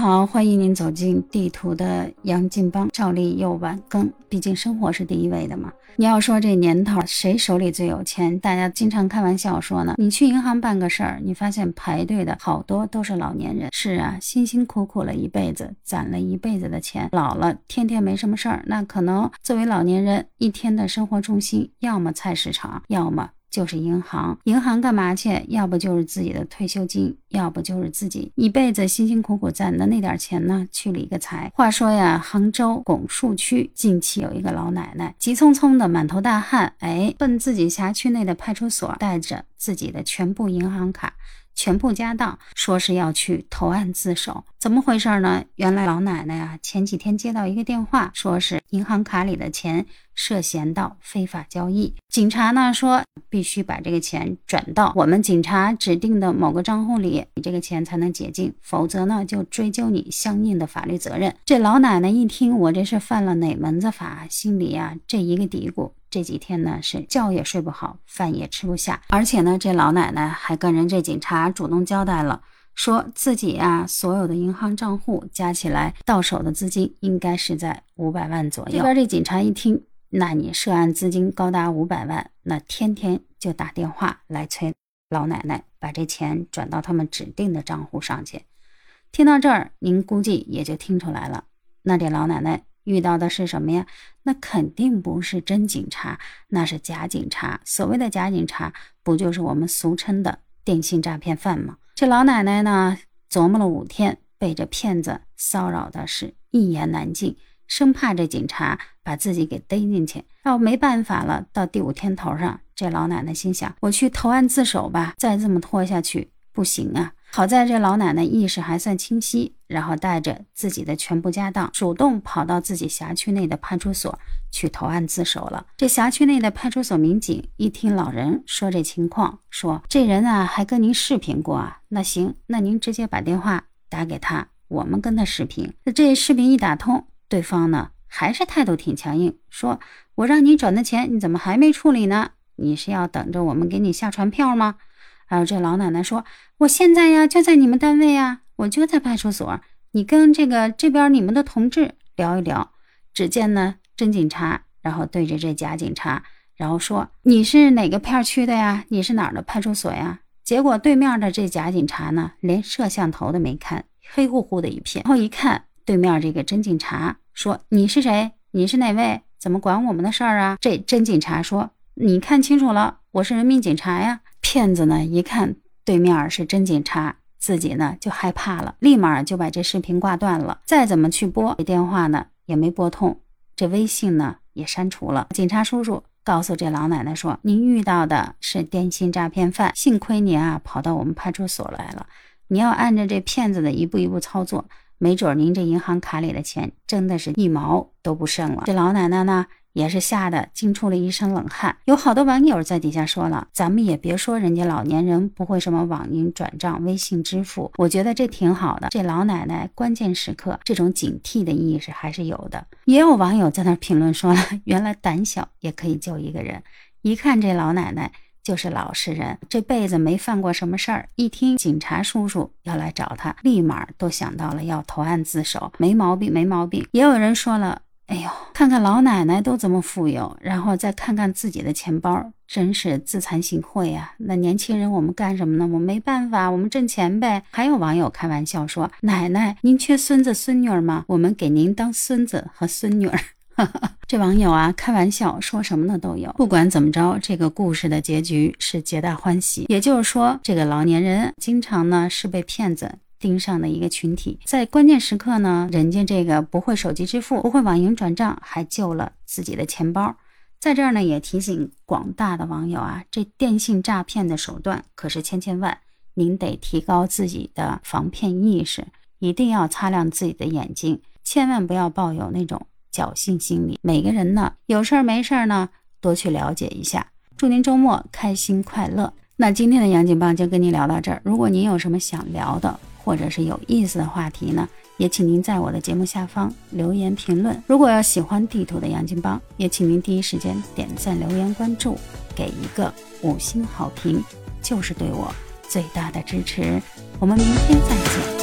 好，欢迎您走进地图的杨劲邦，照例又晚更，毕竟生活是第一位的嘛。你要说这年头谁手里最有钱，大家经常开玩笑说呢，你去银行办个事儿，你发现排队的好多都是老年人。是啊，辛辛苦苦了一辈子，攒了一辈子的钱，老了天天没什么事儿，那可能作为老年人，一天的生活重心要么菜市场，要么就是银行。银行干嘛去？要不就是自己的退休金，要不就是自己一辈子辛辛苦苦攒的那点钱呢去理个财。话说呀，杭州拱墅区近期有一个老奶奶急匆匆的满头大汗，奔自己辖区内的派出所，带着自己的全部银行卡全部家当，说是要去投案自首。怎么回事呢？原来老奶奶啊，前几天接到一个电话，说是银行卡里的钱涉嫌到非法交易。警察呢说必须把这个钱转到我们警察指定的某个账户里，你这个钱才能解禁，否则呢就追究你相应的法律责任。这老奶奶一听，我这是犯了哪门子法？心里啊这一个嘀咕。这几天呢是觉也睡不好，饭也吃不下，而且呢这老奶奶还跟人这警察主动交代了，说自己啊所有的银行账户加起来到手的资金应该是在500万左右。这边这警察一听，那你涉案资金高达500万，那天天就打电话来催老奶奶把这钱转到他们指定的账户上去。听到这儿，您估计也就听出来了，那这老奶奶遇到的是什么呀？那肯定不是真警察，那是假警察。所谓的假警察，不就是我们俗称的电信诈骗犯吗？这老奶奶呢，琢磨了5天，被这骗子骚扰的是一言难尽，生怕这警察把自己给逮进去。要没办法了，到第5天头上，这老奶奶心想，我去投案自首吧，再这么拖下去不行啊。好在这老奶奶意识还算清晰，然后带着自己的全部家当，主动跑到自己辖区内的派出所去投案自首了。这辖区内的派出所民警一听老人说这情况，说这人啊还跟您视频过啊，那行，那您直接把电话打给他，我们跟他视频。这视频一打通，对方呢还是态度挺强硬，说我让你转的钱你怎么还没处理呢？你是要等着我们给你下传票吗？还有这老奶奶说，我现在呀就在你们单位呀，我就在派出所，你跟这边你们的同志聊一聊。只见呢真警察然后对着这假警察，然后说你是哪个片区的呀，你是哪儿的派出所呀？结果对面的这假警察呢连摄像头都没看，黑乎乎的一片。然后一看对面这个真警察，说你是谁？你是哪位？怎么管我们的事儿啊？这真警察说，你看清楚了，我是人民警察呀。骗子呢一看对面是真警察，自己呢就害怕了，立马就把这视频挂断了，再怎么去拨这电话呢也没拨通，这微信呢也删除了。警察叔叔告诉这老奶奶说，您遇到的是电信诈骗犯，幸亏您啊跑到我们派出所来了，你要按照这骗子的一步一步操作，没准您这银行卡里的钱真的是一毛都不剩了。这老奶奶呢也是吓得惊出了一身冷汗。有好多网友在底下说了，咱们也别说人家老年人不会什么网银转账、微信支付，我觉得这挺好的，这老奶奶关键时刻这种警惕的意识还是有的。也有网友在那评论说了，原来胆小也可以救一个人，一看这老奶奶就是老实人，这辈子没犯过什么事儿，一听警察叔叔要来找他，立马都想到了要投案自首，没毛病没毛病。也有人说了，哎呦，看看老奶奶都这么富有，然后再看看自己的钱包，真是自惭形秽啊。那年轻人我们干什么呢？我们没办法，我们挣钱呗。还有网友开玩笑说，奶奶您缺孙子孙女吗？我们给您当孙子和孙女儿。这网友啊开玩笑说什么的都有。不管怎么着，这个故事的结局是皆大欢喜。也就是说，这个老年人经常呢是被骗子盯上的一个群体，在关键时刻呢，人家这个不会手机支付，不会网银转账，还救了自己的钱包。在这儿呢也提醒广大的网友啊，这电信诈骗的手段可是千万，您得提高自己的防骗意识，一定要擦亮自己的眼睛，千万不要抱有那种侥幸心理。每个人呢有事儿没事儿呢多去了解一下。祝您周末开心快乐。那今天的杨劲邦就跟您聊到这儿，如果您有什么想聊的或者是有意思的话题呢，也请您在我的节目下方留言评论。如果要喜欢地图的杨劲邦，也请您第一时间点赞、留言、关注，给1个5星好评，就是对我最大的支持。我们明天再见。